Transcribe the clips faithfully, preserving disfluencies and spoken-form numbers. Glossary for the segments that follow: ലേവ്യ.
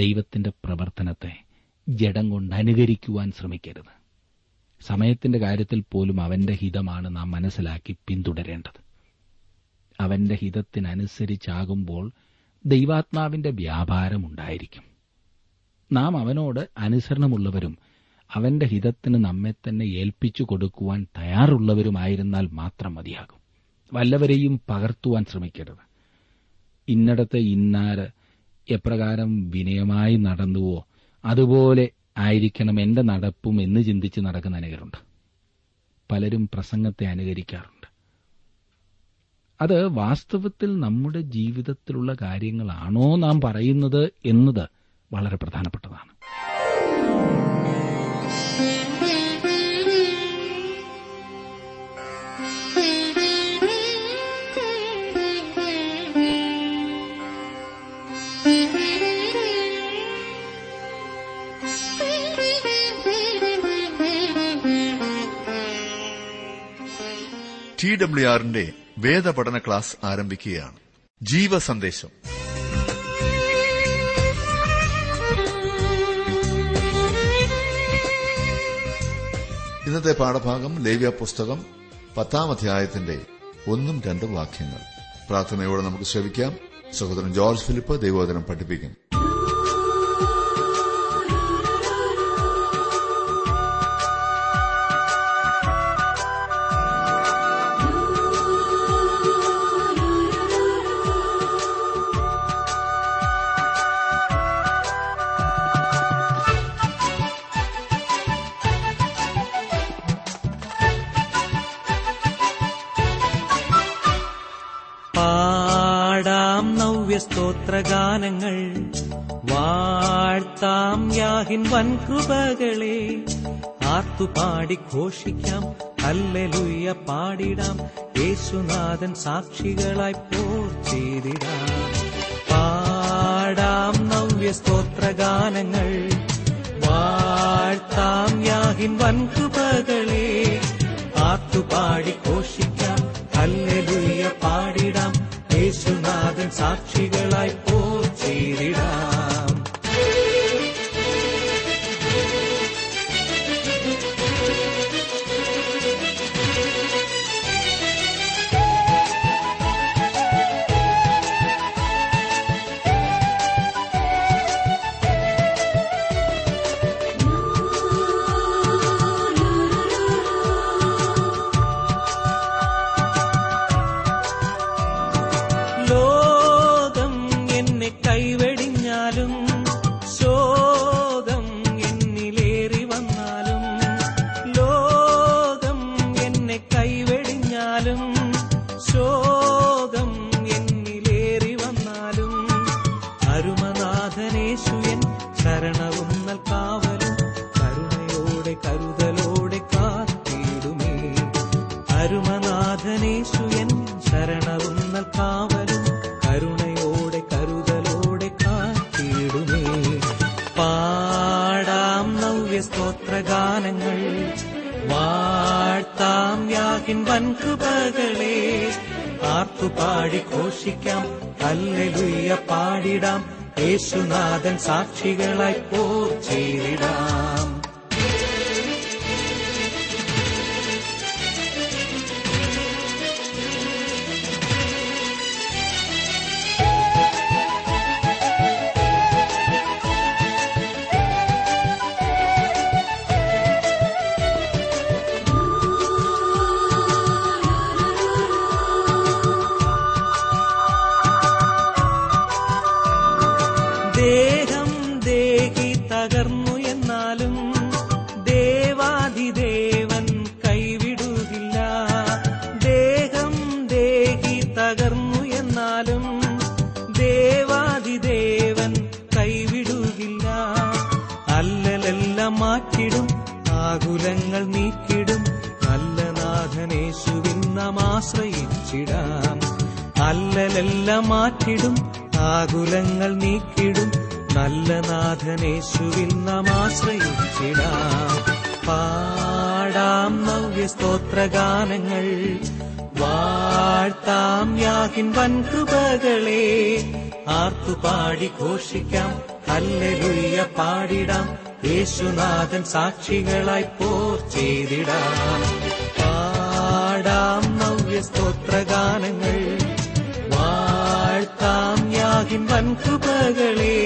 ദൈവത്തിന്റെ പ്രവർത്തനത്തെ ജഡം കൊണ്ട് അനുകരിക്കുവാൻ ശ്രമിക്കരുത്. സമയത്തിന്റെ കാര്യത്തിൽ പോലും അവന്റെ ഹിതമാണ് നാം മനസ്സിലാക്കി പിന്തുടരേണ്ടത്. അവന്റെ ഹിതത്തിനനുസരിച്ചാകുമ്പോൾ ദൈവാത്മാവിന്റെ വ്യാപാരമുണ്ടായിരിക്കും. നാം അവനോട് അനുസരണമുള്ളവരും അവന്റെ ഹിതത്തിന് നമ്മെ തന്നെ ഏൽപ്പിച്ചു കൊടുക്കുവാൻ തയ്യാറുള്ളവരുമായിരുന്നാൽ മാത്രം മതിയാകും. വല്ലവരെയും പകർത്തുവാൻ ശ്രമിക്കരുത്. ഇന്നടത്തെ ഇന്നാര് എപ്രകാരം വിനയമായി നടന്നുവോ അതുപോലെ ആയിരിക്കണം എന്റെ നടപ്പും എന്ന് ചിന്തിച്ച് നടക്കുന്ന അനേകരുണ്ട്. പലരും പ്രസംഗത്തെ അനുകരിക്കാറുണ്ട്. അത് വാസ്തവത്തിൽ നമ്മുടെ ജീവിതത്തിലുള്ള കാര്യങ്ങളാണോ നാം പറയുന്നത് എന്നത് വളരെ പ്രധാനപ്പെട്ടതാണ്. ടി ഡബ്ല്യു ആറിന്റെ വേദപഠന ക്ലാസ് ആരംഭിക്കുകയാണ്. ജീവസന്ദേശം. ഇന്നത്തെ പാഠഭാഗം ലേവ്യ പുസ്തകം പത്താം അധ്യായത്തിന്റെ ഒന്നും രണ്ടും വാക്യങ്ങൾ. പ്രാർത്ഥനയോടെ നമുക്ക് ശ്രവിക്കാം. സഹോദരൻ ജോർജ് ഫിലിപ്പ് ദൈവവചനം പഠിപ്പിക്കും. സ്തോത്രഗാനങ്ങൾ വാഴ്ത്താം യാഹിൻ വൻകൃപകളെ. ആർത്തുപാടി ഘോഷിക്കാം, ഹല്ലേലൂയ പാടിടാം, യേശുനാഥൻ സാക്ഷികളായി പോർ ചെയ്തിടാം. പാടാം നവ്യ സ്തോത്രഗാനങ്ങൾ വാഴ്ത്താം യാഹിൻ വൻകൃപകളെ. ആർത്തുപാടി ഘോഷിക്കാം, ഹല്ലേലൂയ പാടിടാം, യേശുനാഥൻ സാക്ഷികളായി പോർ ചെയ്തിടാം. സ്തോത്രഗാനങ്ങൾ വാഴ്ത്താം യാഹിൻ വൻകൃപകളെ. ആർത്തുപാടി ഘോഷിക്കാം, ഹല്ലേലൂയ പാടിടാം, യേശുനാഥൻ സാക്ഷികളായി പോർ ചെയ്തിടാം. ആകുലങ്ങൾ നീക്കിടും നല്ല നാഥനേശുവിൻ നാം ആശ്രയിച്ചിടാം. അല്ലലെല്ലാം മാറ്റിടും, ആകുലങ്ങൾ നീക്കിടും, നല്ല നാഥനേശുവിൻ നാം ആശ്രയിച്ചിടാം. പാടാം നവ്യ സ്തോത്രഗാനങ്ങൾ വാഴ്ത്താം യാഗിൻ വൻകൃപകളെ, ആർത്തുപാടി ഘോഷിക്കാം, ഹല്ലേലൂയ പാടിടാം, യേശുനാഥൻ സാക്ഷികളായി പോർ ചെയ്തിടാം. പാടാം നവ്യ സ്തോത്രഗാനങ്ങൾ, വാഴ്ത്താം യാഗിൻ വൻകൃപകളെ,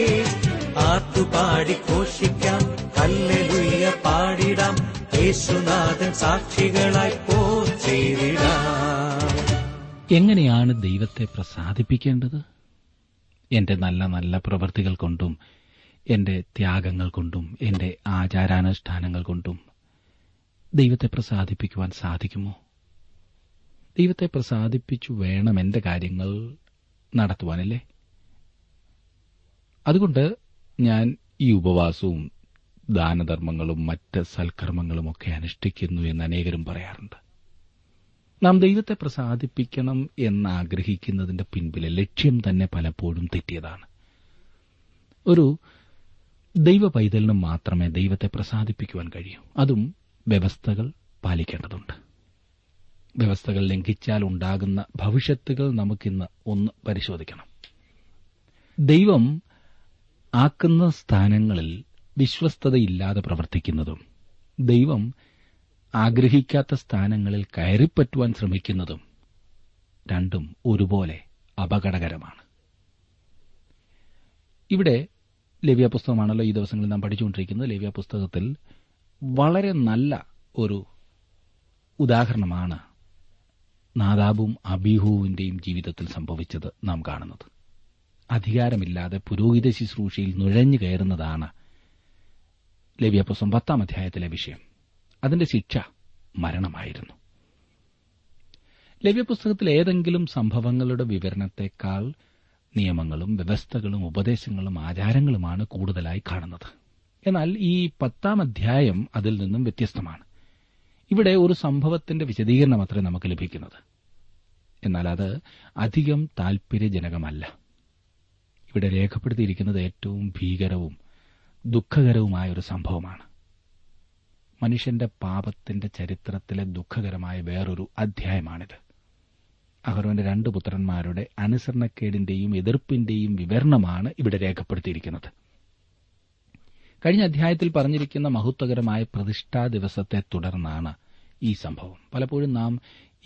ആർത്തുപാടി ഘോഷിക്കാം, ഹല്ലേലൂയ പാടിടാം, യേശുനാഥൻ സാക്ഷികളായി പോർ ചെയ്തിടാം. എങ്ങനെയാണ് ദൈവത്തെ പ്രസാദിപ്പിക്കേണ്ടത്? എന്റെ നല്ല നല്ല പ്രവൃത്തികൾ കൊണ്ടും എന്റെ ത്യാഗങ്ങൾ കൊണ്ടും എന്റെ ആചാരാനുഷ്ഠാനങ്ങൾ കൊണ്ടും ദൈവത്തെ പ്രസാദിപ്പിക്കുവാൻ സാധിക്കുമോ? ദൈവത്തെ പ്രസാദിപ്പിച്ചു വേണം എന്റെ കാര്യങ്ങൾ നടത്തുവാനല്ലേ? അതുകൊണ്ട് ഞാൻ ഈ ഉപവാസവും ദാനധർമ്മങ്ങളും മറ്റ് സൽക്കർമ്മങ്ങളുമൊക്കെ അനുഷ്ഠിക്കുന്നു എന്ന് അനേകരും പറയാറുണ്ട്. നാം ദൈവത്തെ പ്രസാദിപ്പിക്കണം എന്നാഗ്രഹിക്കുന്നതിന്റെ പിൻപിലെ ലക്ഷ്യം തന്നെ പലപ്പോഴും തെറ്റിയതാണ്. ഒരു ദൈവ പൈതലിനും മാത്രമേ ദൈവത്തെ പ്രസാദിപ്പിക്കുവാൻ കഴിയൂ. അതും വ്യവസ്ഥകൾ പാലിക്കേണ്ടതുണ്ട്. വ്യവസ്ഥകൾ ലംഘിച്ചാൽ ഉണ്ടാകുന്ന ഭവിഷ്യത്തുകൾ നമുക്കിന്ന് ഒന്ന് പരിശോധിക്കണം. ദൈവം ആക്കുന്ന സ്ഥാനങ്ങളിൽ വിശ്വസ്തതയില്ലാതെ പ്രവർത്തിക്കുന്നതും ദൈവം ആഗ്രഹിക്കാത്ത സ്ഥാനങ്ങളിൽ കയറിപ്പറ്റുവാൻ ശ്രമിക്കുന്നതും രണ്ടും ഒരുപോലെ അപകടകരമാണ്. ഇവിടെ ലേവ്യ പുസ്തകമാണല്ലോ ഈ ദിവസങ്ങളിൽ നാം പഠിച്ചുകൊണ്ടിരിക്കുന്നത്. ലേവ്യ പുസ്തകത്തിൽ വളരെ നല്ല ഒരു ഉദാഹരണമാണ് നാദാബും അബീഹൂവിന്റെയും ജീവിതത്തിൽ സംഭവിച്ചത് നാം കാണുന്നത്. അധികാരമില്ലാതെ പുരോഹിത ശുശ്രൂഷയിൽ നുഴഞ്ഞു കയറുന്നതാണ് ലേവ്യ പുസ്തകം പത്താം അധ്യായത്തിലെ വിഷയം. അതിന്റെ ശിക്ഷ മരണമായിരുന്നു. ലേവ്യപുസ്തകത്തിലെ ഏതെങ്കിലും സംഭവങ്ങളുടെ വിവരണത്തെക്കാൾ നിയമങ്ങളും വ്യവസ്ഥകളും ഉപദേശങ്ങളും ആചാരങ്ങളുമാണ് കൂടുതലായി കാണുന്നത്. എന്നാൽ ഈ പത്താം അധ്യായം അതിൽ നിന്നും വ്യത്യസ്തമാണ്. ഇവിടെ ഒരു സംഭവത്തിന്റെ വിശദീകരണം അത്രേ നമുക്ക് ലഭിക്കുന്നത്. എന്നാൽ അത് അധികം താൽപര്യജനകമല്ല. ഇവിടെ രേഖപ്പെടുത്തിയിരിക്കുന്നത് ഏറ്റവും ഭീകരവും ദുഃഖകരവുമായ ഒരു സംഭവമാണ്. മനുഷ്യന്റെ പാപത്തിന്റെ ചരിത്രത്തിലെ ദുഃഖകരമായ വേറൊരു അധ്യായമാണിത്. അഹരോന്റെ രണ്ട് പുത്രന്മാരുടെ അനുസരണക്കേടിന്റെയും എതിർപ്പിന്റെയും വിവരണമാണ് ഇവിടെ രേഖപ്പെടുത്തിയിരിക്കുന്നത്. കഴിഞ്ഞ അധ്യായത്തിൽ പറഞ്ഞിരിക്കുന്ന മഹത്വകരമായ പ്രതിഷ്ഠാ ദിവസത്തെ തുടർന്നാണ് ഈ സംഭവം. പലപ്പോഴും നാം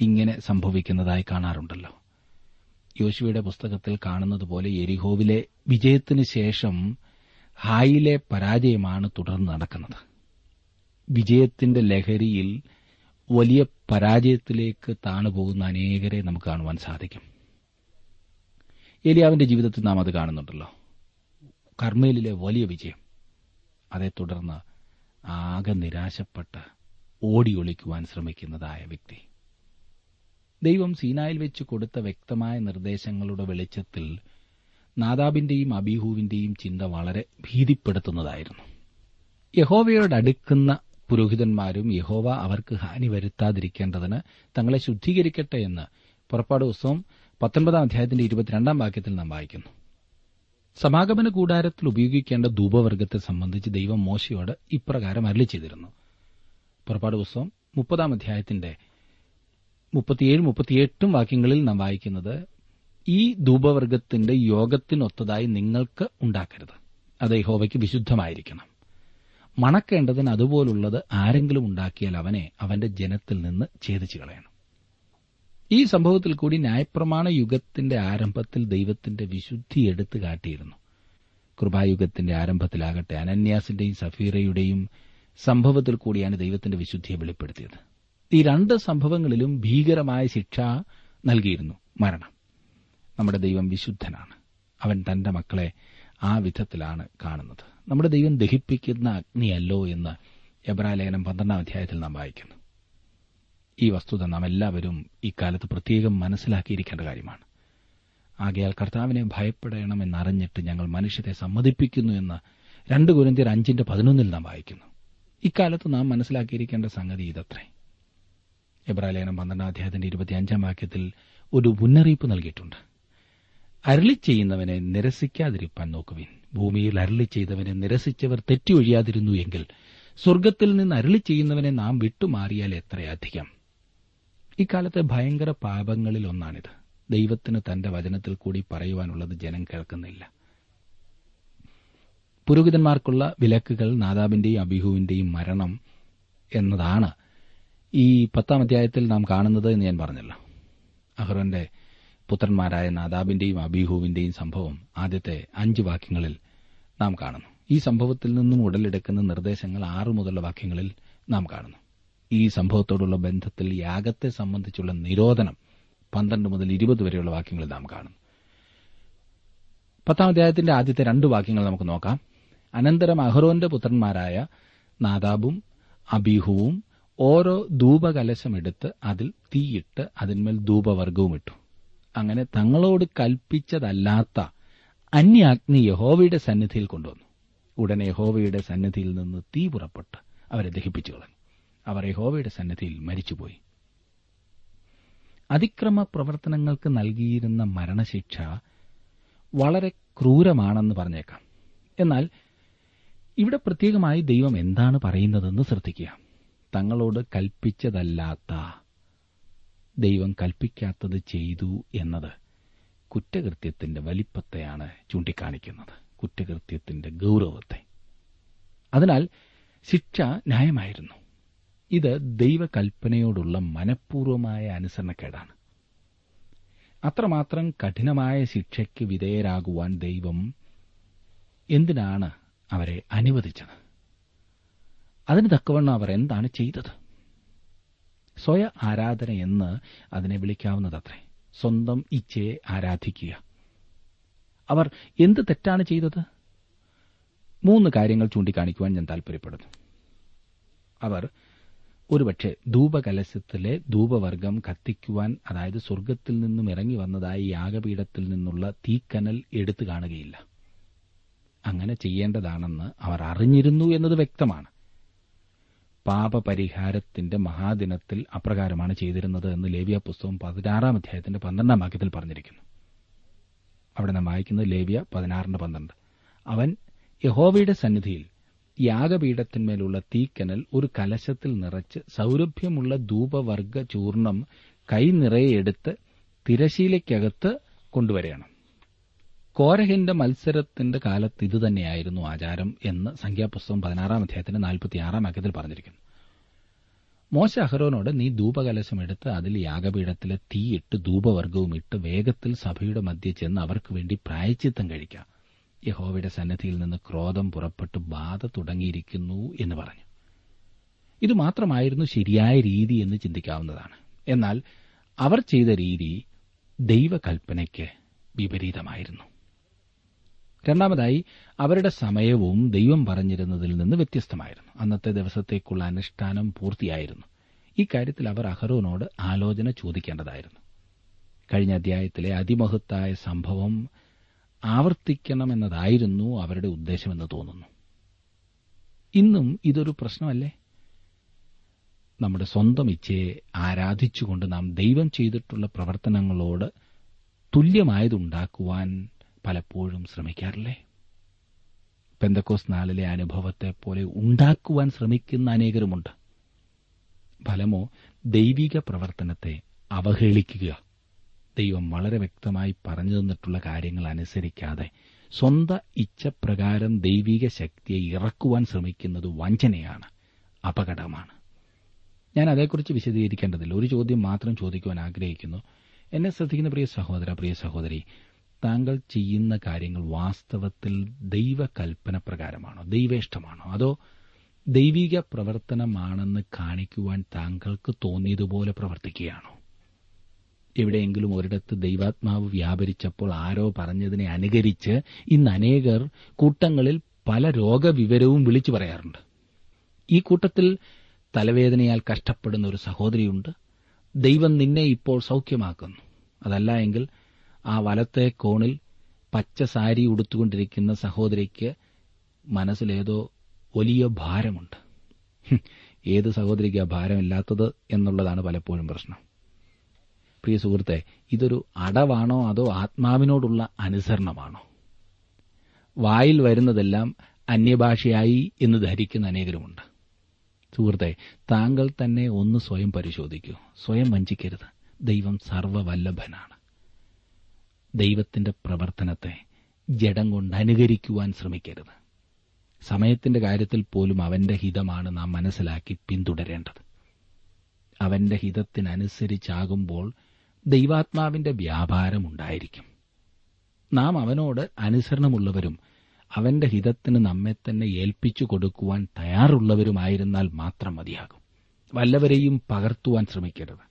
ഇങ്ങനെ സംഭവിക്കുന്നതായി കാണാറുണ്ടല്ലോ. യോശുവയുടെ പുസ്തകത്തിൽ കാണുന്നതുപോലെ യെരിഹോവിലെ വിജയത്തിന് ശേഷം ഹായിലെ പരാജയമാണ് തുടർന്ന് നടക്കുന്നത്. വിജയത്തിന്റെ ലഹരിയിൽ വലിയ പരാജയത്തിലേക്ക് താണുപോകുന്ന അനേകരെ നമുക്ക് കാണുവാൻ സാധിക്കും. ഏലിയാവിന്റെ ജീവിതത്തിൽ നാം അത് കാണുന്നുണ്ടല്ലോ. കർമ്മേലിലെ വലിയ വിജയം, അതേ തുടർന്ന് ആകെ നിരാശപ്പെട്ട് ഓടിയൊളിക്കുവാൻ ശ്രമിക്കുന്നതായ വ്യക്തി. ദൈവം സീനായിൽ വെച്ച് കൊടുത്ത വ്യക്തമായ നിർദ്ദേശങ്ങളുടെ വെളിച്ചത്തിൽ നാദാബിന്റെയും അബീഹൂവിന്റെയും ചിന്ത വളരെ ഭീതിപ്പെടുത്തുന്നതായിരുന്നു. യഹോവയോടടുക്കുന്ന പുരോഹിതന്മാരും യഹോവ അവർക്ക് ഹാനി വരുത്താതിരിക്കേണ്ടതിന് തങ്ങളെ ശുദ്ധീകരിക്കട്ടെ എന്ന് പുറപ്പാട് പുസ്തകം പത്തൊൻപതാം അധ്യായത്തിന്റെ ഇരുപത്തിരണ്ടാം വാക്യത്തിൽ നാം വായിക്കുന്നു. സമാഗമന കൂടാരത്തിൽ ഉപയോഗിക്കേണ്ട ധൂപവർഗത്തെ സംബന്ധിച്ച് ദൈവം മോശയോട് ഇപ്രകാരം അരുളി ചെയ്തിരുന്നു. പുറപ്പാട് പുസ്തകം മുപ്പതാം അധ്യായത്തിന്റെ മുപ്പത്തിയേഴ് മുപ്പത്തിയെട്ടും വാക്യങ്ങളിൽ നാം വായിക്കുന്നത്, ഈ ധൂപവർഗത്തിന്റെ യോഗത്തിനൊത്തതായി നിങ്ങൾക്ക് ഉണ്ടാക്കരുത്, അത് യഹോവയ്ക്ക് വിശുദ്ധമായിരിക്കണം. മണക്കേണ്ടതിന് അതുപോലുള്ളത് ആരെങ്കിലും ഉണ്ടാക്കിയാൽ അവനെ അവന്റെ ജനത്തിൽ നിന്ന് ഛേദിച്ചു കളയണം. ഈ സംഭവത്തിൽ കൂടി ന്യായപ്രമാണ യുഗത്തിന്റെ ആരംഭത്തിൽ ദൈവത്തിന്റെ വിശുദ്ധി എടുത്തു കാട്ടിയിരുന്നു. കൃപായുഗത്തിന്റെ ആരംഭത്തിലാകട്ടെ അനന്യാസിന്റെയും സഫീറയുടെയും സംഭവത്തിൽ കൂടിയാണ് ദൈവത്തിന്റെ വിശുദ്ധിയെ വെളിപ്പെടുത്തിയത്. ഈ രണ്ട് സംഭവങ്ങളിലും ഭീകരമായ ശിക്ഷ നൽകിയിരുന്നു, മരണം. നമ്മുടെ ദൈവം വിശുദ്ധനാണ്. അവൻ തന്റെ മക്കളെ ആ വിധത്തിലാണ് കാണുന്നത്. നമ്മുടെ ദൈവം ദഹിപ്പിക്കുന്ന അഗ്നിയല്ലോ എന്ന് എബ്രായലേഖനം പന്ത്രണ്ടാം അധ്യായത്തിൽ നാം വായിക്കുന്നു. ഈ വസ്തുത നാം എല്ലാവരും ഇക്കാലത്ത് പ്രത്യേകം മനസ്സിലാക്കിയിരിക്കേണ്ട കാര്യമാണ്. ആകയാൽ കർത്താവിനെ ഭയപ്പെടണമെന്നറിഞ്ഞിട്ട് ഞങ്ങൾ മനുഷ്യരെ സമ്മതിപ്പിക്കുന്നു എന്ന് രണ്ട് കൊരിന്ത്യർ അഞ്ചിന്റെ പതിനൊന്നിൽ നാം വായിക്കുന്നു. ഇക്കാലത്ത് നാം മനസ്സിലാക്കിയിരിക്കേണ്ട സംഗതി ഇതത്രേ. എബ്രായലേഖനം പന്ത്രണ്ടാം അധ്യായത്തിന്റെ ഇരുപത്തിയഞ്ചാം വാക്യത്തിൽ ഒരു മുന്നറിയിപ്പ് നൽകിയിട്ടുണ്ട്. അരുളി ചെയ്യുന്നവനെ നിരസിക്കാതിരിപ്പാൻ നോക്കുവിൻ. ഭൂമിയിൽ അരുളി ചെയ്തവനെ നിരസിച്ചവർ തെറ്റിയൊഴിയാതിരുന്നു എങ്കിൽ സ്വർഗ്ഗത്തിൽ നിന്ന് അരുളി ചെയ്യുന്നവനെ നാം വിട്ടുമാറിയാൽ എത്രയധികം. ഇക്കാലത്തെ ഭയങ്കര പാപങ്ങളിൽ ഒന്നാണിത്. ദൈവത്തിന് തന്റെ വചനത്തിൽ കൂടി പറയുവാനുള്ളത് ജനം കേൾക്കുന്നില്ല. പുരോഹിതന്മാർക്കുള്ള വിലക്കുകൾ നാദാബിന്റെയും അബീഹുവിന്റെയും മരണം എന്നതാണ് ഈ പത്താം അധ്യായത്തിൽ നാം കാണുന്നത് എന്ന് ഞാൻ പറഞ്ഞല്ലോ. അഹ്റോന്റെ പുത്രന്മാരായ നാദാബിന്റെയും അബീഹുവിന്റെയും സംഭവം ആദ്യത്തെ അഞ്ച് വാക്യങ്ങളിൽ നാം കാണുന്നു. ഈ സംഭവത്തിൽ നിന്നും ഉടലെടുക്കുന്ന നിർദ്ദേശങ്ങൾ ആറ് മുതലുള്ള വാക്യങ്ങളിൽ നാം കാണുന്നു. ഈ സംഭവത്തോടുള്ള ബന്ധത്തിൽ യാഗത്തെ സംബന്ധിച്ചുള്ള നിരോധനം പന്ത്രണ്ട് മുതൽ ഇരുപത് വരെയുള്ള വാക്യങ്ങൾ നാം കാണുന്നു. പത്താം അധ്യായത്തിന്റെ ആദ്യത്തെ രണ്ട് വാക്യങ്ങൾ നമുക്ക് നോക്കാം. അനന്തരം അഹ്റോന്റെ പുത്രന്മാരായ നാദാബും അബീഹുവും ഓരോ ധൂപകലശമെടുത്ത് അതിൽ തീയിട്ട് അതിന്മേൽ ധൂപവർഗവും ഇട്ടു. അങ്ങനെ തങ്ങളോട് കൽപ്പിച്ചതല്ലാത്ത അന്യാഗ്നി യഹോവയുടെ സന്നിധിയിൽ കൊണ്ടുവന്നു. ഉടനെ യഹോവയുടെ സന്നിധിയിൽ നിന്ന് തീ പുറപ്പെട്ട് അവരെ ദഹിപ്പിച്ചു കളഞ്ഞു. അവർ യഹോവയുടെ സന്നിധിയിൽ മരിച്ചുപോയി. അതിക്രമ പ്രവർത്തനങ്ങൾക്ക് നൽകിയിരുന്ന മരണശിക്ഷ വളരെ ക്രൂരമാണെന്ന് പറഞ്ഞേക്കാം. എന്നാൽ ഇവിടെ പ്രത്യേകമായി ദൈവം എന്താണ് പറയുന്നതെന്ന് ശ്രദ്ധിക്കുക. തങ്ങളോട് കൽപ്പിച്ചതല്ലാത്ത, ദൈവം കൽപ്പിക്കാത്തത് ചെയ്തു എന്നത് കുറ്റകൃത്യത്തിന്റെ വലിപ്പത്തെയാണ് ചൂണ്ടിക്കാണിക്കുന്നത്, കുറ്റകൃത്യത്തിന്റെ ഗൌരവത്തെ. അതിനാൽ ശിക്ഷ ന്യായമായിരുന്നു. ഇത് ദൈവകൽപ്പനയോടുള്ള മനഃപൂർവമായ അനുസരണക്കേടാണ്. അത്രമാത്രം കഠിനമായ ശിക്ഷയ്ക്ക് വിധേയരാകുവാൻ ദൈവം എന്തിനാണ് അവരെ അനുവദിച്ചത്? അതിന് തക്കവണ്ണം അവർ എന്താണ് ചെയ്തത്? സ്വയ ആരാധന എന്ന് അതിനെ വിളിക്കാവുന്നതത്രേ. സ്വന്തം ഇച്ഛയെ ആരാധിക്കുക. അവർ എന്ത് തെറ്റാണ് ചെയ്തത്? മൂന്ന് കാര്യങ്ങൾ ചൂണ്ടിക്കാണിക്കുവാൻ ഞാൻ താൽപര്യപ്പെടുന്നു. അവർ ഒരുപക്ഷെ ധൂപകലശത്തിലെ ധൂപവർഗം കത്തിക്കുവാൻ, അതായത് സ്വർഗത്തിൽ നിന്നും ഇറങ്ങി വന്നതായി യാഗപീഠത്തിൽ നിന്നുള്ള തീക്കനൽ എടുത്തു കാണുകയില്ല. അങ്ങനെ ചെയ്യേണ്ടതാണെന്ന് അവർ അറിഞ്ഞിരുന്നു എന്നത് വ്യക്തമാണ്. പാപപരിഹാരത്തിന്റെ മഹാദിനത്തിൽ അപ്രകാരമാണ് ചെയ്തിരുന്നത് എന്ന് ലേവ്യ പുസ്തകം പതിനാറാം അധ്യായത്തിന്റെ പന്ത്രണ്ടാം വാക്യത്തിൽ പറഞ്ഞിരിക്കുന്നു. അവിടെ നാം വായിക്കുന്നത് ലേവ്യ പതിനാറിന്റെ പന്ത്രണ്ട്. അവൻ യഹോവയുടെ സന്നിധിയിൽ യാഗപീഠത്തിന്മേലുള്ള തീക്കനൽ ഒരു കലശത്തിൽ നിറച്ച് സൗരഭ്യമുള്ള ധൂപവർഗ ചൂർണം കൈ നിറയെ എടുത്ത് തിരശീലയ്ക്കകത്ത് കൊണ്ടുവരണം. കോരഹിന്റെ മത്സരത്തിന്റെ കാലത്ത് ഇതുതന്നെയായിരുന്നു ആചാരം എന്ന് സംഖ്യാപുസ്തകം പതിനാറാം അധ്യായത്തിന്റെ നാൽപ്പത്തിയാറാം വാക്യത്തിൽ പറഞ്ഞിരിക്കുന്നു. മോശ അഹ്റോനോട്, നീ ധൂപകലശം എടുത്ത് അതിൽ യാഗപീഠത്തിലെ തീയിട്ട് ധൂപവർഗവും ഇട്ട് വേഗത്തിൽ സഭയുടെ മധ്യേ ചെന്ന് അവർക്ക് വേണ്ടി പ്രായശ്ചിത്തം കഴിക്കാം. യഹോവയുടെ സന്നിധിയിൽ നിന്ന് ക്രോധം പുറപ്പെട്ട് ബാധ തുടങ്ങിയിരിക്കുന്നു എന്ന് പറഞ്ഞു. ഇത് മാത്രമായിരുന്നു ശരിയായ രീതി എന്ന് ചിന്തിക്കാവുന്നതാണ്. എന്നാൽ അവർ ചെയ്ത രീതി ദൈവകൽപ്പനയ്ക്ക് വിപരീതമായിരുന്നു. രണ്ടാമതായി, അവരുടെ സമയവും ദൈവം പറഞ്ഞിരുന്നതിൽ നിന്ന് വ്യത്യസ്തമായിരുന്നു. അന്നത്തെ ദിവസത്തേക്കുള്ള അനുഷ്ഠാനം പൂർത്തിയായിരുന്നു. ഇക്കാര്യത്തിൽ അവർ അഹ്റോനോട് ആലോചന ചോദിക്കേണ്ടതായിരുന്നു. കഴിഞ്ഞ അധ്യായത്തിലെ അതിമഹത്തായ സംഭവം ആവർത്തിക്കണമെന്നതായിരുന്നു അവരുടെ ഉദ്ദേശമെന്ന് തോന്നുന്നു. ഇന്നും ഇതൊരു പ്രശ്നമല്ലേ? നമ്മുടെ സ്വന്തം ഇച്ഛയെ ആരാധിച്ചുകൊണ്ട് നാം ദൈവം ചെയ്തിട്ടുള്ള പ്രവർത്തനങ്ങളോട് തുല്യമായതുണ്ടാക്കുവാൻ പലപ്പോഴും ശ്രമിക്കാറില്ലേ? പെന്തക്കോസ്ത് നാളിലെ അനുഭവത്തെ പോലെ ഉണ്ടാക്കുവാൻ ശ്രമിക്കുന്ന അനേകരുമുണ്ട്. ഫലമോ ദൈവിക പ്രവർത്തനത്തെ അവഹേളിക്കുക. ദൈവം വളരെ വ്യക്തമായി പറഞ്ഞു തന്നിട്ടുള്ള കാര്യങ്ങൾ അനുസരിക്കാതെ സ്വന്തം ഇച്ഛപ്രകാരം ദൈവിക ശക്തിയെ ഇറക്കുവാൻ ശ്രമിക്കുന്നത് വഞ്ചനയാണ്, അപകടമാണ്. ഞാൻ അതേക്കുറിച്ച് വിശദീകരിക്കേണ്ടതില്ല. ഒരു ചോദ്യം മാത്രം ചോദിക്കുവാൻ ആഗ്രഹിക്കുന്നു. എന്നെ ശ്രദ്ധിക്കുന്ന പ്രിയ സഹോദര, പ്രിയ സഹോദരി, താങ്കൾ ചെയ്യുന്ന കാര്യങ്ങൾ വാസ്തവത്തിൽ ദൈവകൽപ്പന പ്രകാരമാണോ, ദൈവേഷ്ടമാണോ, അതോ ദൈവിക പ്രവർത്തനമാണെന്ന് കാണിക്കുവാൻ താങ്കൾക്ക് തോന്നിയതുപോലെ പ്രവർത്തിക്കുകയാണോ? എവിടെയെങ്കിലും ഒരിടത്ത് ദൈവാത്മാവ് വ്യാപരിച്ചപ്പോൾ ആരോ പറഞ്ഞതിനെ അനുകരിച്ച് ഇന്ന് അനേകർ കൂട്ടങ്ങളിൽ പല രോഗവിവരവും വിളിച്ചു പറയാറുണ്ട്. ഈ കൂട്ടത്തിൽ തലവേദനയാൽ കഷ്ടപ്പെടുന്ന ഒരു സഹോദരിയുണ്ട്. ദൈവം നിന്നെ ഇപ്പോൾ സൌഖ്യമാക്കുന്നു. അതല്ല എങ്കിൽ ആ വലത്തെ കോണിൽ പച്ച സാരി ഉടുത്തുകൊണ്ടിരിക്കുന്ന സഹോദരിക്ക് മനസ്സിലേതോ വലിയ ഭാരമുണ്ട്. ഏത് സഹോദരിക്ക് ആ ഭാരമില്ലാത്തത് എന്നുള്ളതാണ് പലപ്പോഴും പ്രശ്നം. പ്രിയ സുഹൃത്തെ, ഇതൊരു അടവാണോ അതോ ആത്മാവിനോടുള്ള അനുസരണമാണോ? വായിൽ വരുന്നതെല്ലാം അന്യഭാഷയായി എന്ന് ധരിക്കുന്ന അനേകരുമുണ്ട്. സുഹൃത്തെ, താങ്കൾ തന്നെ ഒന്ന് സ്വയം പരിശോധിക്കൂ. സ്വയം വഞ്ചിക്കരുത്. ദൈവം സർവവല്ലഭനാണ്. ദൈവത്തിന്റെ പ്രവർത്തനത്തെ ജഡം കൊണ്ട് അനുകരിക്കുവാൻ ശ്രമിക്കരുത്. സമയത്തിന്റെ കാര്യത്തിൽ പോലും അവന്റെ ഹിതമാണ് നാം മനസ്സിലാക്കി പിന്തുടരേണ്ടത്. അവന്റെ ഹിതത്തിനനുസരിച്ചാകുമ്പോൾ ദൈവാത്മാവിന്റെ വ്യാപാരം ഉണ്ടായിരിക്കും. നാം അവനോട് അനുസരണമുള്ളവരും അവന്റെ ഹിതത്തിന് നമ്മെ തന്നെ ഏൽപ്പിച്ചു കൊടുക്കുവാൻ തയ്യാറുള്ളവരുമായിരുന്നാൽ മാത്രം മതിയാകും. വല്ലവരെയും പകർത്തുവാൻ ശ്രമിക്കരുത്.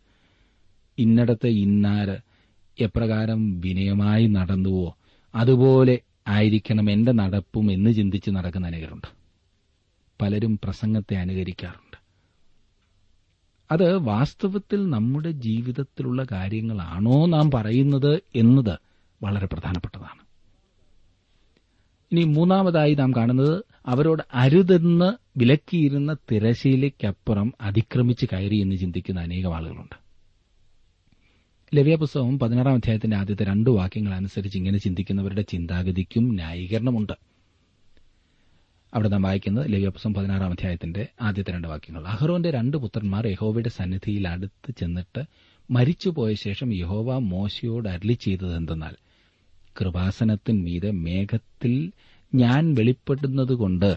ഇന്നടത്തെ ഇന്നാര് എപ്രകാരം വിനയമായി നടന്നുവോ അതുപോലെ ആയിരിക്കണം എന്റെ നടപ്പും എന്ന് ചിന്തിച്ച് നടക്കുന്ന അനേകരുണ്ട്. പലരും പ്രസംഗത്തെ അനുകരിക്കാറുണ്ട്. അത് വാസ്തവത്തിൽ നമ്മുടെ ജീവിതത്തിലുള്ള കാര്യങ്ങളാണോ നാം പറയുന്നത് എന്നത് വളരെ പ്രധാനപ്പെട്ടതാണ്. ഇനി മൂന്നാമതായി നാം കാണുന്നത്, അവരോട് അരുതെന്ന് വിലക്കിയിരുന്ന തിരശീലയ്ക്കപ്പുറം അതിക്രമിച്ച് കയറി എന്ന് ചിന്തിക്കുന്ന അനേകം ആളുകളുണ്ട്. ലേവ്യ പുസ്തകം പതിനാറാം അധ്യായത്തിന്റെ ആദ്യത്തെ രണ്ടു വാക്യങ്ങൾ അനുസരിച്ച് ഇങ്ങനെ ചിന്തിക്കുന്നവരുടെ ചിന്താഗതിക്കും ന്യായീകരണമുണ്ട്. അവിടെ നാം വായിക്കുന്നത് ലേവ്യ പുസ്തകം പതിനാറാം അധ്യായത്തിന്റെ ആദ്യത്തെ രണ്ട് വാക്യങ്ങൾ. അഹ്റോന്റെ രണ്ട് പുത്രന്മാർ യഹോവയുടെ സന്നിധിയിൽ അടുത്ത് ചെന്നിട്ട് മരിച്ചുപോയ ശേഷം യഹോവ മോശയോട് അരുളി ചെയ്തത് എന്തെന്നാൽ, കൃപാസനത്തിൻമീതെ മേഘത്തിൽ ഞാൻ വെളിപ്പെടുന്നതുകൊണ്ട്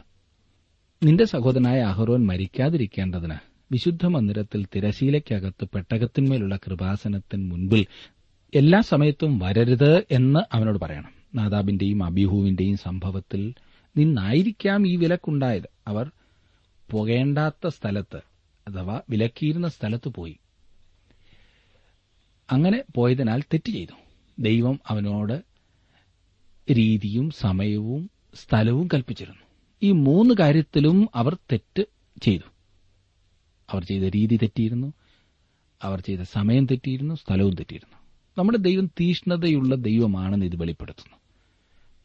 നിന്റെ സഹോദരനായ അഹ്റോൻ മരിക്കാതിരിക്കേണ്ടതിന് വിശുദ്ധ മന്ദിരത്തിൽ തിരശീലയ്ക്കകത്ത് പെട്ടകത്തിന്മേലുള്ള കൃപാസനത്തിന് മുൻപിൽ എല്ലാ സമയത്തും വരരുത് എന്ന് അവനോട് പറയണം. നാദാബിന്റെയും അബീഹൂവിന്റെയും സംഭവത്തിൽ നിന്നായിരിക്കാം ഈ വിലക്കുണ്ടായത്. അവർ പോകേണ്ടാത്ത സ്ഥലത്ത് അഥവാ വിലക്കിയിരുന്ന സ്ഥലത്ത് പോയി. അങ്ങനെ പോയതിനാൽ തെറ്റ് ചെയ്തു. ദൈവം അവനോട് രീതിയും സമയവും സ്ഥലവും കൽപ്പിച്ചിരുന്നു. ഈ മൂന്ന് കാര്യത്തിലും അവർ തെറ്റ് ചെയ്തു. അവർ ചെയ്ത രീതി തെറ്റിയിരുന്നു, അവർ ചെയ്ത സമയം തെറ്റിയിരുന്നു, സ്ഥലവും തെറ്റിയിരുന്നു. നമ്മുടെ ദൈവം തീഷ്ണതയുള്ള ദൈവമാണെന്ന് ഇത് വെളിപ്പെടുത്തുന്നു.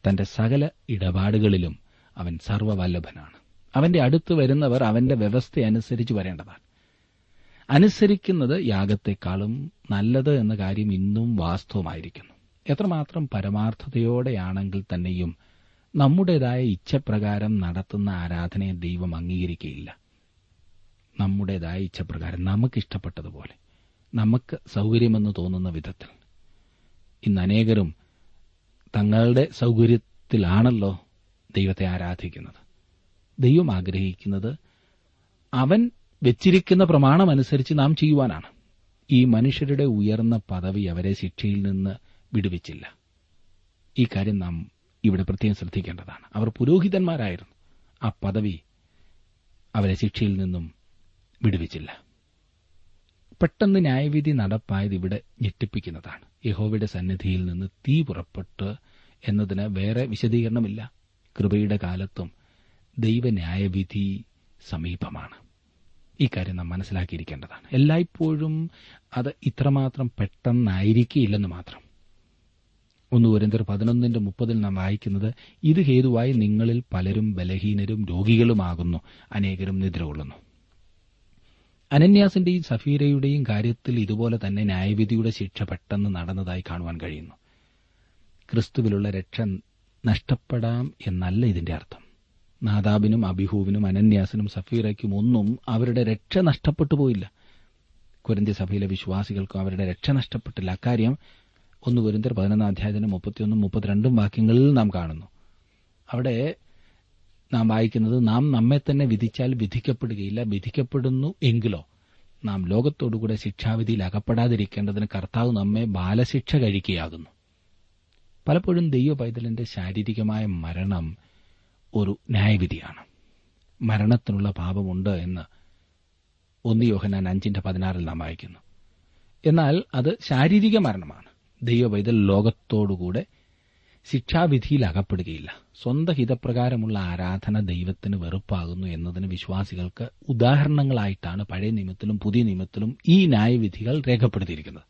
തന്റെ സകല ഇടപാടുകളിലും അവൻ സർവവല്ലഭനാണ്. അവന്റെ അടുത്ത് വരുന്നവർ അവന്റെ വ്യവസ്ഥയനുസരിച്ച് വരേണ്ടതാണ്. അനുസരിക്കുന്നത് യാഗത്തെക്കാളും നല്ലത് എന്ന കാര്യം ഇന്നും വാസ്തവമായിരിക്കുന്നു. എത്രമാത്രം പരമാർത്ഥതയോടെയാണെങ്കിൽ തന്നെയും നമ്മുടേതായ ഇച്ഛപ്രകാരം നടത്തുന്ന ആരാധനയെ ദൈവം അംഗീകരിക്കുകയില്ല. നമ്മുടേതായ ഇച്ഛപ്രകാരം, നമുക്കിഷ്ടപ്പെട്ടതുപോലെ, നമുക്ക് സൗകര്യമെന്ന് തോന്നുന്ന വിധത്തിൽ ഇന്ന് അനേകരും തങ്ങളുടെ സൗകര്യത്തിലാണല്ലോ ദൈവത്തെ ആരാധിക്കുന്നത്. ദൈവം ആഗ്രഹിക്കുന്നത് അവൻ വെച്ചിരിക്കുന്ന പ്രമാണമനുസരിച്ച് നാം ചെയ്യുവാനാണ്. ഈ മനുഷ്യരുടെ ഉയർന്ന പദവി അവരെ ശിക്ഷയിൽ നിന്ന് വിടുവിച്ചില്ല. ഈ കാര്യം നാം ഇവിടെ പ്രത്യേകം ശ്രദ്ധിക്കേണ്ടതാണ്. അവർ പുരോഹിതന്മാരായിരുന്നു. ആ പദവി അവരെ ശിക്ഷയിൽ നിന്നും വിടുവിച്ചില്ല. പെട്ടെന്ന് ന്യായവിധി നടപ്പായത് ഇവിടെ ഞെട്ടിപ്പിക്കുന്നതാണ്. യഹോവയുടെ സന്നിധിയിൽ നിന്ന് തീ പുറപ്പെട്ട് എന്നതിന് വേറെ വിശദീകരണമില്ല. കൃപയുടെ കാലത്തും ദൈവ ന്യായവിധി സമീപമാണ്. ഈ കാര്യം നാം മനസ്സിലാക്കിയിരിക്കേണ്ടതാണ്. എല്ലായ്പ്പോഴും അത് ഇത്രമാത്രം പെട്ടെന്നായിരിക്കില്ലെന്ന് മാത്രം. ഒന്ന് കൊരിന്ത്യർ പതിനൊന്നിന്റെ മുപ്പതിൽ നാം വായിക്കുന്നത്, ഇത് ഹേതുവായി നിങ്ങളിൽ പലരും ബലഹീനരും രോഗികളുമാകുന്നു, അനേകരും നിദ്ര കൊള്ളുന്നു. അനന്യാസിന്റെയും സഫീരയുടെയും കാര്യത്തിൽ ഇതുപോലെ തന്നെ ന്യായവിധിയുടെ ശിക്ഷ പെട്ടെന്ന് നടന്നതായി കാണുവാൻ കഴിയുന്നു. ക്രിസ്തുവിലുള്ള രക്ഷ നഷ്ടപ്പെടാം എന്നല്ല ഇതിന്റെ അർത്ഥം. നാദാബിനും അബിഹൂവിനും അനന്യാസിനും സഫീറയ്ക്കും ഒന്നും അവരുടെ രക്ഷ നഷ്ടപ്പെട്ടു പോയില്ല. കൊരിന്ത്യ സഭയിലെ വിശ്വാസികൾക്കും അവരുടെ രക്ഷ നഷ്ടപ്പെട്ടില്ല. അക്കാര്യം ഒന്ന് കൊരിന്ത്യർ പതിനൊന്നാം അധ്യായത്തിന്റെ മുപ്പത്തിയൊന്നും മുപ്പത്തിരണ്ടും വാക്യങ്ങളിൽ നാം കാണുന്നു. അവിടെ നാം വായിക്കുന്നത്, നാം നമ്മെ തന്നെ വിധിച്ചാൽ വിധിക്കപ്പെടുകയില്ല, വിധിക്കപ്പെടുന്നു എങ്കിലോ നാം ലോകത്തോടുകൂടെ ശിക്ഷാവിധിയിൽ അകപ്പെടാതിരിക്കേണ്ടതിന് കർത്താവ് നമ്മെ ബാലശിക്ഷ കഴിക്കുകയാകുന്നു. പലപ്പോഴും ദൈവ പൈതലിന്റെ ശാരീരികമായ മരണം ഒരു ന്യായവിധിയാണ്. മരണത്തിനുള്ള പാപമുണ്ട് എന്ന് ഒന്ന് യോഹന്നാൻ അഞ്ചിന്റെ പതിനാറിൽ നാം വായിക്കുന്നു. എന്നാൽ അത് ശാരീരിക മരണമാണ്. ദൈവ പൈതൽ ലോകത്തോടുകൂടെ ശിക്ഷാവിധിയിൽ അകപ്പെടുകയില്ല. സ്വന്തം ഹിതപ്രകാരമുള്ള ആരാധന ദൈവത്തിന് വെറുപ്പാകുന്നു എന്നതിന് വിശ്വാസികൾക്ക് ഉദാഹരണങ്ങളായിട്ടാണ് പഴയ നിയമത്തിലും പുതിയ നിയമത്തിലും ഈ ന്യായവിധികൾ രേഖപ്പെടുത്തിയിരിക്കുന്നത്.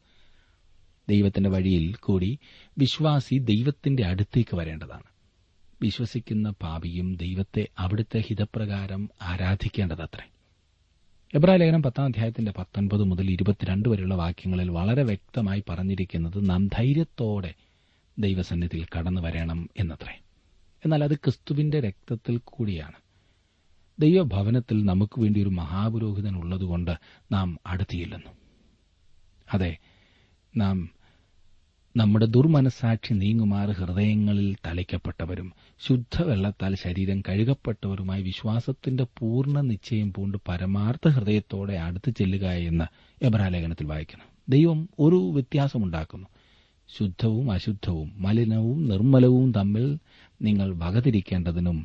ദൈവത്തിന്റെ വഴിയിൽ കൂടി വിശ്വാസി ദൈവത്തിന്റെ അടുത്തേക്ക് വരേണ്ടതാണ്. വിശ്വസിക്കുന്ന പാപിയും ദൈവത്തെ അവിടുത്തെ ഹിതപ്രകാരം ആരാധിക്കേണ്ടതത്രേ. എബ്രായലേഖനം പത്താം അധ്യായത്തിന്റെ പത്തൊൻപത് മുതൽ ഇരുപത്തിരണ്ട് വരെയുള്ള വാക്യങ്ങളിൽ വളരെ വ്യക്തമായി പറഞ്ഞിരിക്കുന്നത് നാം ധൈര്യത്തോടെ ദൈവസന്നിധിയിൽ കടന്നു വരണം എന്നത്രേ. എന്നാൽ അത് ക്രിസ്തുവിന്റെ രക്തത്തിൽ കൂടിയാണ്. ദൈവഭവനത്തിൽ നമുക്ക് വേണ്ടി ഒരു മഹാപുരോഹിതൻ ഉള്ളതുകൊണ്ട് നാം അടുത്തിയില്ലെന്നും, അതെ, നാം നമ്മുടെ ദുർമനസാക്ഷി നീങ്ങുമാറ് ഹൃദയങ്ങളിൽ തളിക്കപ്പെട്ടവരും ശുദ്ധവെള്ളത്താൽ ശരീരം കഴുകപ്പെട്ടവരുമായി വിശ്വാസത്തിന്റെ പൂർണ്ണ നിശ്ചയം പൂണ്ട് പരമാർത്ഥ ഹൃദയത്തോടെ അടുത്ത് ചെല്ലുക എന്ന് എബ്രായലേഖനത്തിൽ വായിക്കുന്നു. ദൈവം ഒരു വ്യത്യാസമുണ്ടാക്കുന്നു. ശുദ്ധവും അശുദ്ധവും മലിനവും നിർമ്മലവും തമ്മിൽ നിങ്ങൾ വകതിരിക്കേണ്ടതിനും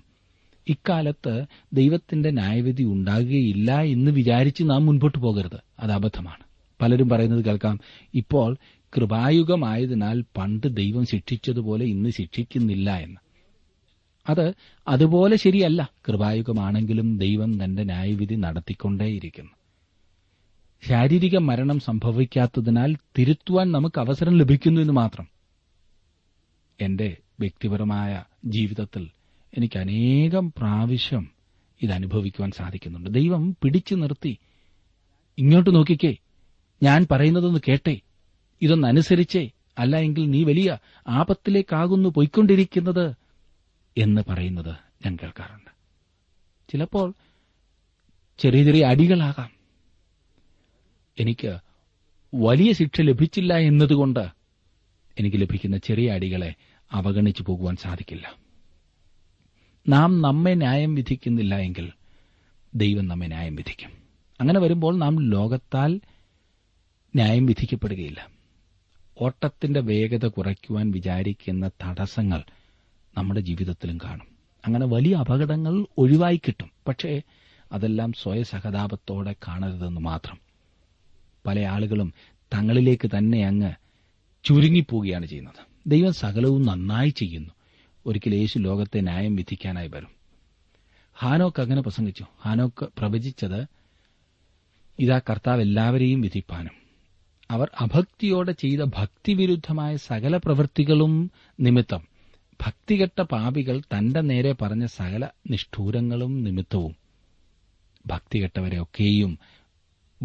ഇക്കാലത്ത് ദൈവത്തിന്റെ ന്യായവിധി ഉണ്ടാകുകയില്ല എന്ന് വിചാരിച്ച് നാം മുൻപോട്ട് പോകരുത്. അത് അബദ്ധമാണ്. പലരും പറയുന്നത് കേൾക്കാം, ഇപ്പോൾ കൃപായുഗമായതിനാൽ പണ്ട് ദൈവം ശിക്ഷിച്ചതുപോലെ ഇന്ന് ശിക്ഷിക്കുന്നില്ല എന്ന്. അത് അതുപോലെ ശരിയല്ല. കൃപായുഗമാണെങ്കിലും ദൈവം തന്റെ ന്യായവിധി നടത്തിക്കൊണ്ടേയിരിക്കുന്നു. ശാരീരിക മരണം സംഭവിക്കാത്തതിനാൽ തിരുത്തുവാൻ നമുക്ക് അവസരം ലഭിക്കുന്നു എന്ന് മാത്രം. എന്റെ വ്യക്തിപരമായ ജീവിതത്തിൽ എനിക്ക് അനേകം പ്രാവശ്യം ഇതനുഭവിക്കുവാൻ സാധിക്കുന്നുണ്ട്. ദൈവം പിടിച്ചു നിർത്തി, ഇങ്ങോട്ട് നോക്കിക്കേ, ഞാൻ പറയുന്നതൊന്ന് കേട്ടേ, ഇതൊന്നനുസരിച്ചേ, അല്ല എങ്കിൽ നീ വലിയ ആപത്തിലേക്കാകുന്നു പോയിക്കൊണ്ടിരിക്കുന്നത് എന്ന് പറയുന്നത് ഞാൻ കേൾക്കാറുണ്ട്. ചിലപ്പോൾ ചെറിയ ചെറിയ അടികളാകാം. എനിക്ക് വലിയ ശിക്ഷ ലഭിച്ചില്ല എന്നതുകൊണ്ട് എനിക്ക് ലഭിക്കുന്ന ചെറിയ അടികളെ അവഗണിച്ചു പോകുവാൻ സാധിക്കില്ല. നാം നമ്മെ ന്യായം വിധിക്കുന്നില്ല എങ്കിൽ ദൈവം നമ്മെ ന്യായം വിധിക്കും. അങ്ങനെ വരുമ്പോൾ നാം ലോകത്താൽ ന്യായം വിധിക്കപ്പെടുകയില്ല. ഓട്ടത്തിന്റെ വേഗത കുറയ്ക്കുവാൻ വിചാരിക്കുന്ന തടസ്സങ്ങൾ നമ്മുടെ ജീവിതത്തിലും കാണും. അങ്ങനെ വലിയ അപകടങ്ങൾ ഒഴിവായി കിട്ടും. പക്ഷേ അതെല്ലാം സ്വയസഹതാപത്തോടെ കാണരുതെന്ന് മാത്രം. പല ആളുകളും തങ്ങളിലേക്ക് തന്നെ അങ്ങ് ചുരുങ്ങിപ്പോവുകയാണ് ചെയ്യുന്നത്. ദൈവം സകലവും നന്നായി ചെയ്യുന്നു. ഒരിക്കൽ യേശു ലോകത്തെ ന്യായം വിധിക്കാനായി വരും. ഹാനോക്ക് അങ്ങനെ പ്രസംഗിച്ചു. ഹാനോക്ക് പ്രവചിച്ചത്, ഇതാ കർത്താവ് എല്ലാവരെയും വിധിപ്പാനും അവർ അഭക്തിയോടെ ചെയ്ത ഭക്തിവിരുദ്ധമായ സകല പ്രവൃത്തികളും നിമിത്തം ഭക്തികെട്ട പാപികൾ തന്റെ നേരെ പറഞ്ഞ സകല നിഷ്ഠൂരങ്ങളും നിമിത്തവും ഭക്തികെട്ടവരെയൊക്കെയും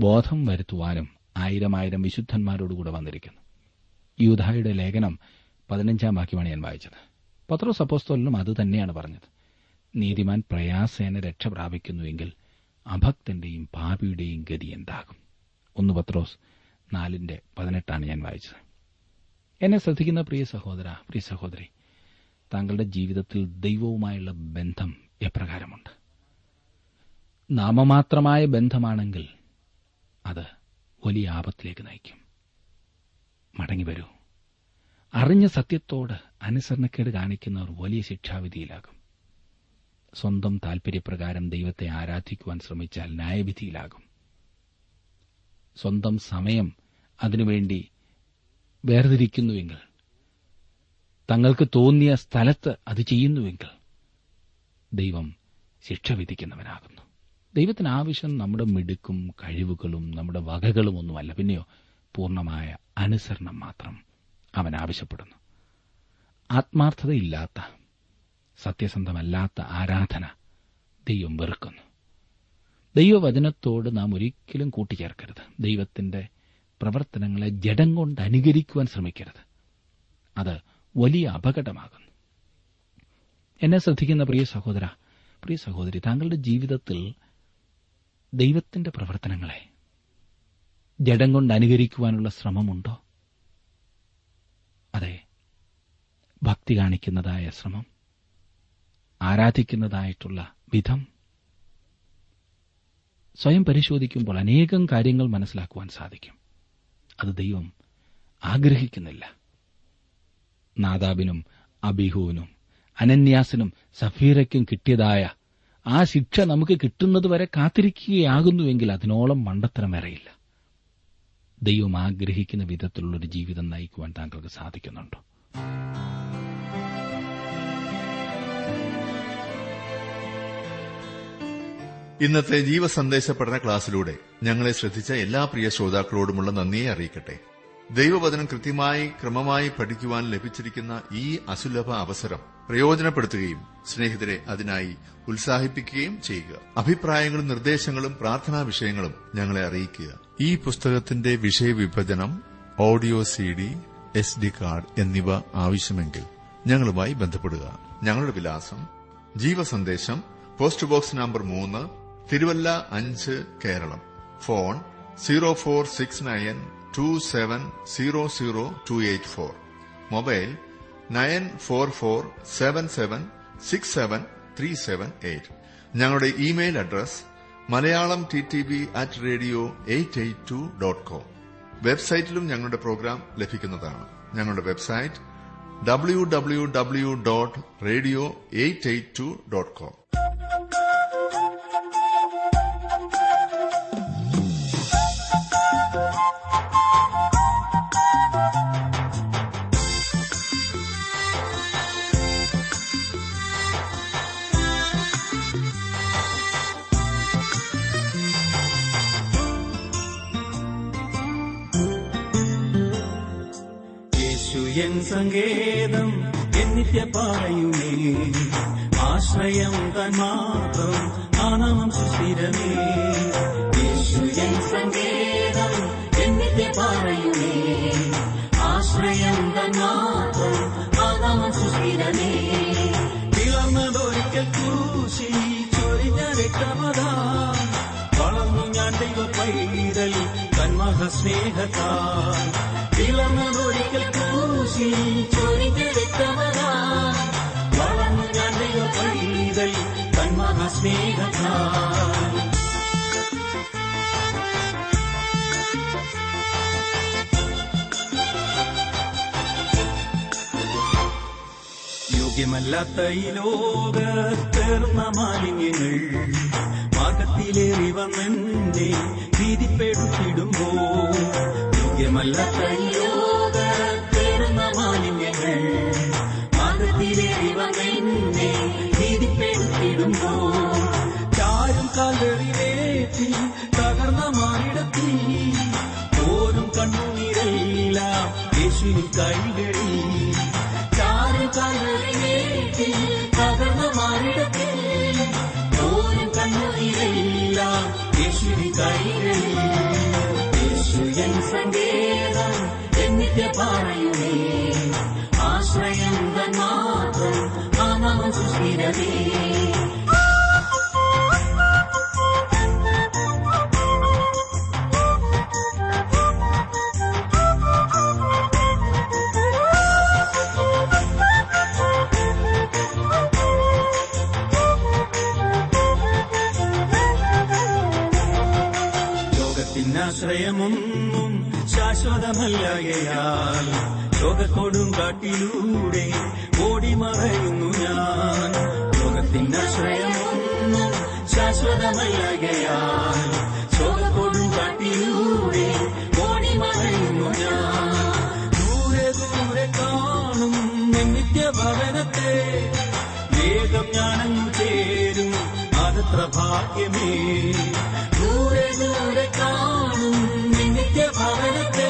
ബോധം വരുത്തുവാനും ആയിരമായിരം വിശുദ്ധന്മാരോടുകൂടെ വന്നിരിക്കുന്നു. യൂദായുടെ ലേഖനം പതിനഞ്ചാം വാക്യമാണ് ഞാൻ വായിച്ചത്. പത്രോസ് അപ്പോസ്തലനും അത് തന്നെയാണ് പറഞ്ഞത്. നീതിമാൻ പ്രയാസേന രക്ഷ പ്രാപിക്കുന്നുവെങ്കിൽ അഭക്തന്റെയും പാപിയുടെയും ഗതി എന്താകും? ഒന്ന് പത്രോസ് നാലിന്റെ പതിനെട്ടാണ് ഞാൻ വായിച്ചത്. എന്നെ ശ്രദ്ധിക്കുന്ന പ്രിയ സഹോദര, പ്രിയ സഹോദരി, താങ്കളുടെ ജീവിതത്തിൽ ദൈവവുമായുള്ള ബന്ധം എപ്രകാരമുണ്ട്? നാമമാത്രമായ ബന്ധമാണെങ്കിൽ അത് വലിയ ആപത്തിലേക്ക് നയിക്കും. മടങ്ങി വരൂ. അറിഞ്ഞ സത്യത്തോട് അനുസരണക്കേട് കാണിക്കുന്നവർ വലിയ ശിക്ഷാവിധിയിലാകും. സ്വന്തം താൽപര്യപ്രകാരം ദൈവത്തെ ആരാധിക്കുവാൻ ശ്രമിച്ചാൽ ന്യായവിധിയിലാകും. സ്വന്തം സമയം അതിനുവേണ്ടി വേർതിരിക്കുന്നുവെങ്കിൽ, തങ്ങൾക്ക് തോന്നിയ സ്ഥലത്ത് അത് ചെയ്യുന്നുവെങ്കിൽ ദൈവം ശിക്ഷ വിധിക്കുന്നവനാകുന്നു. ദൈവത്തിന് ആവശ്യം നമ്മുടെ മിടുക്കും കഴിവുകളും നമ്മുടെ വകകളും ഒന്നുമല്ല, പിന്നെയോ പൂർണ്ണമായ അനുസരണം മാത്രം അവൻ ആവശ്യപ്പെടുന്നു. ആത്മാർത്ഥതയില്ലാത്ത, സത്യസന്ധമല്ലാത്ത ആരാധന ദൈവം വെറുക്കുന്നു. ദൈവവചനത്തോട് നാം ഒരിക്കലും കൂട്ടിച്ചേർക്കരുത്. ദൈവത്തിന്റെ പ്രവർത്തനങ്ങളെ ജഡം കൊണ്ട് അനുകരിക്കുവാൻ ശ്രമിക്കരുത്. അത് വലിയ അപകടമാകുന്നു. എന്നെ ശ്രദ്ധിക്കുന്ന പ്രിയ സഹോദര, പ്രിയ സഹോദരി, താങ്കളുടെ ജീവിതത്തിൽ ദൈവത്തിന്റെ പ്രവർത്തനങ്ങളെ ജഡം കൊണ്ട് അനുകരിക്കുവാനുള്ള ശ്രമമുണ്ടോ? അതെ, ഭക്തി കാണിക്കുന്നതായ ശ്രമം, ആരാധിക്കുന്നതായിട്ടുള്ള വിധം. സ്വയം പരിശോധിക്കുമ്പോൾ അനേകം കാര്യങ്ങൾ മനസ്സിലാക്കുവാൻ സാധിക്കും. അത് ദൈവം ആഗ്രഹിക്കുന്നില്ല. നാദാബിനും അബീഹൂവിനും അനന്യാസിനും സഫീറയ്ക്കും കിട്ടിയതായ ആ ശിക്ഷ നമുക്ക് കിട്ടുന്നതുവരെ കാത്തിരിക്കുകയാകുന്നുവെങ്കിൽ അതിനോളം മണ്ടത്തരം വരെയില്ല. ദൈവം ആഗ്രഹിക്കുന്ന വിധത്തിലുള്ളൊരു ജീവിതം നയിക്കുവാൻ താങ്കൾക്ക് സാധിക്കുന്നുണ്ടോ? ഇന്നത്തെ ജീവസന്ദേശ പഠന ക്ലാസ്സിലൂടെ ഞങ്ങളെ ശ്രദ്ധിച്ച എല്ലാ പ്രിയ ശ്രോതാക്കളോടുമുള്ള നന്ദിയെ അറിയിക്കട്ടെ. ദൈവവചനം കൃത്യമായി ക്രമമായി പഠിക്കുവാൻ ലഭിച്ചിരിക്കുന്ന ഈ അസുലഭ അവസരം പ്രയോജനപ്പെടുത്തുകയും സ്നേഹിതരെ അതിനായി ഉത്സാഹിപ്പിക്കുകയും ചെയ്യുക. അഭിപ്രായങ്ങളും നിർദ്ദേശങ്ങളും പ്രാർത്ഥനാ വിഷയങ്ങളും ഞങ്ങളെ അറിയിക്കുക. ഈ പുസ്തകത്തിന്റെ വിഷയവിഭജനം, audio C D, S D card എന്നിവ ആവശ്യമെങ്കിൽ ഞങ്ങളുമായി ബന്ധപ്പെടുക. ഞങ്ങളുടെ വിലാസം: ജീവസന്ദേശം, പോസ്റ്റ് ബോക്സ് നമ്പർ മൂന്ന്, തിരുവല്ല അഞ്ച്, Keralam. Phone zero four six nine two seven zero zero two eight four. Mobile nine four four seven seven six seven three seven eight. ഞങ്ങളുടെ email address Malayalam T T V at radio eight eight two dot com. വെബ്സൈറ്റിലും ഞങ്ങളുടെ programme ലഭിക്കുന്നതാണ്. ഞങ്ങളുടെ website W W W dot radio eight eight two dot com. സങ്കേതം എന്നിത്യ പായുമേ, ആശ്രയം തൻ മാത്രം ആനാമം സുസ്ഥിരമേ. യേശു എൻ സങ്കേതം എന്നിത്യ പായുമേ, ആശ്രയം തൻ മാത്രം ആനാമം സുസ്ഥിരമേ. തിളർന്നതൊരിക്കൽ ക്രൂശി ചൊരിഞ്ഞ രക്തമതാ, വളർന്നു ഞാൻ ദൈവ പൈതൽ തന്മഹസ്നേഹത്താൽ. തിളർന്നതൊരിക്കൽ ചൊരിഞ്ഞെടുത്തവരാ, വളർന്നു ഞാൻ ദൈവ പൈതൽ തന്മഹസ്നേഹത്താൽ. യോഗ്യമല്ലാത്ത ഈ ലോകത്തേർന്ന മാലിന്യങ്ങൾ പാകത്തിലേറി വന്നെന്റെ ഭീതിപ്പെടുത്തിടുമ്പോ, യോഗ്യമല്ലാത്ത ഈ ലോകത്തേർന്ന മാലിന്യങ്ങൾ പാകത്തിലേറി വന്നെന്റെ ഭീതിപ്പെടുത്തിടുമ്പോ, ചാരും കാൽവെറിവേറ്റി തകർന്ന മാനിടത്തിൽ പോരും കണ്ണുനീരെല്ലാം യേശുവിൻ കൈകളിൽ. ചാരും കാൽവെറിവേറ്റി തകർന്ന മാനിടത്തിൽ പോരും കണ്ണുനീരെല്ലാം യേശുവിൻ കൈകളിൽ. യേശു എൻ സങ്കേതം എന്നിത്യ പാറയുമേ, ആശ്രയം തൻ മാത്രം ആനാമം സുസ്ഥിരമേ. ാശ്രയമൊന്നും ശാശ്വതമല്ലാകയാൽ ലോകത്തോടും കാട്ടിലൂടെ ഓടി മറയുന്നു ഞാൻ. ലോകത്തിനാശ്രയമൊന്നും ശാശ്വതമല്ലാകയാൽ ലോകത്തോടും കാട്ടിലൂടെ ഓടി മറയുന്നു ഞാൻ. ദൂരെ ദൂരെ കാണും നിത്യഭവനത്തെ വേഗം ഞാനങ്ങു ചേരും, അതത്ര ഭാഗ്യമേ. ദൂരെ ദൂരെ കാണും നിത്യഭവനത്തെ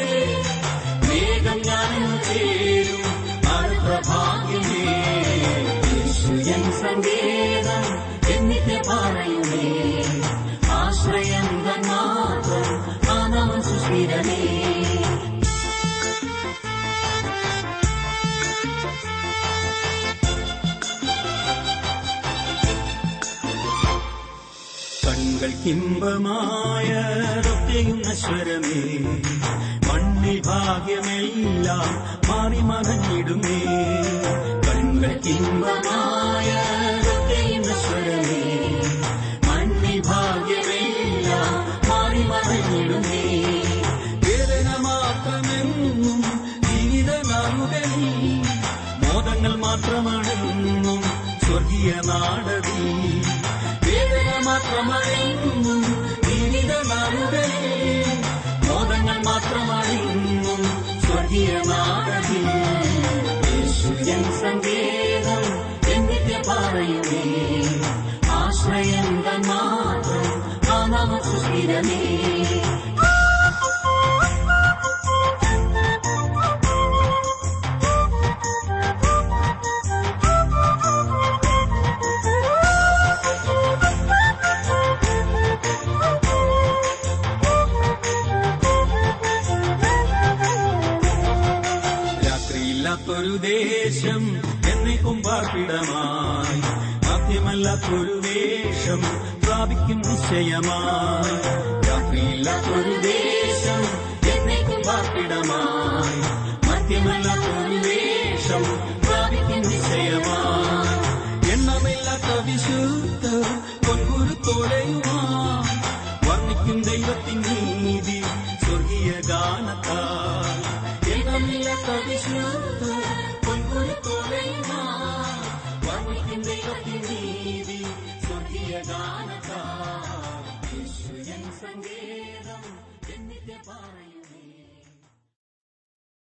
വേഗം ഞാനും ചേരും, അതത്ര ഭാഗ്യമേ. യേശു എൻ സങ്കേതം എന്നിത്യ പാറയുമേ, ആശ്രയം തൻ മാത്രം ആനാമം സുസ്ഥിരമേ. ിമ്പമായ റൊക്കെയുന്ന സ്വരമേ, മണ്ണിൽ ഭാഗ്യമെല്ലാം മാറി മകഞ്ഞിടുമേ. കൺകൾക്കിമ്പമായ റൊക്കെയുന്ന സ്വരമേ, മണ്ണിൽ ഭാഗ്യമെല്ലാം മാറി മകഞ്ഞിടുമേ. വേദന മാത്രമെന്നും ജീവിതനാമുകനി, മോദങ്ങൾ മാത്രമാണെന്നും സ്വർഗീയ നാടകി. വേദന മാത്രമാണെന്നും ജീവിത നാടുകളെ, മോദങ്ങൾ മാത്രമാണെന്നും സ്വർഗീയ നാടകി. യേശു എൻ സങ്കേതം എന്നിത്യ പാറയുമേ, ആശ്രയം തൻ മാത്രം ആനാമം സുസ്ഥിരമേ. ദേശം എന്നേക്കും പാർപ്പിടമായി, ആദ്യമല്ലാത്ത ഒരു വേഷം പ്രാപിക്കും നിശ്ചയമായി. രാത്രിയില്ലാത്ത ഒരു വേഷം എന്നേക്കും പാർപ്പിടമായി. മദ്യമല്ലാത്ത ഒരു വേഷം പ്രാപിക്കും നിശ്ചയമായി. എണ്ണമില്ലാത്ത വിശുദ്ധ പൊൻകുരു തോലയുമായി വർണ്ണിക്കും ദൈവത്തിൻ നീതി സ്വർഗീയ ഗാനത്താൽ. എണ്ണമില്ലാത്ത വിശുദ്ധ പൊൻകുരു തോലയുമായി വർണ്ണിക്കും ദൈവത്തിൻ നീതി സ്വർഗീയ ഗാനത്താൽ. യേശു എൻ സങ്കേതം എന്നിട്ട് പറയും.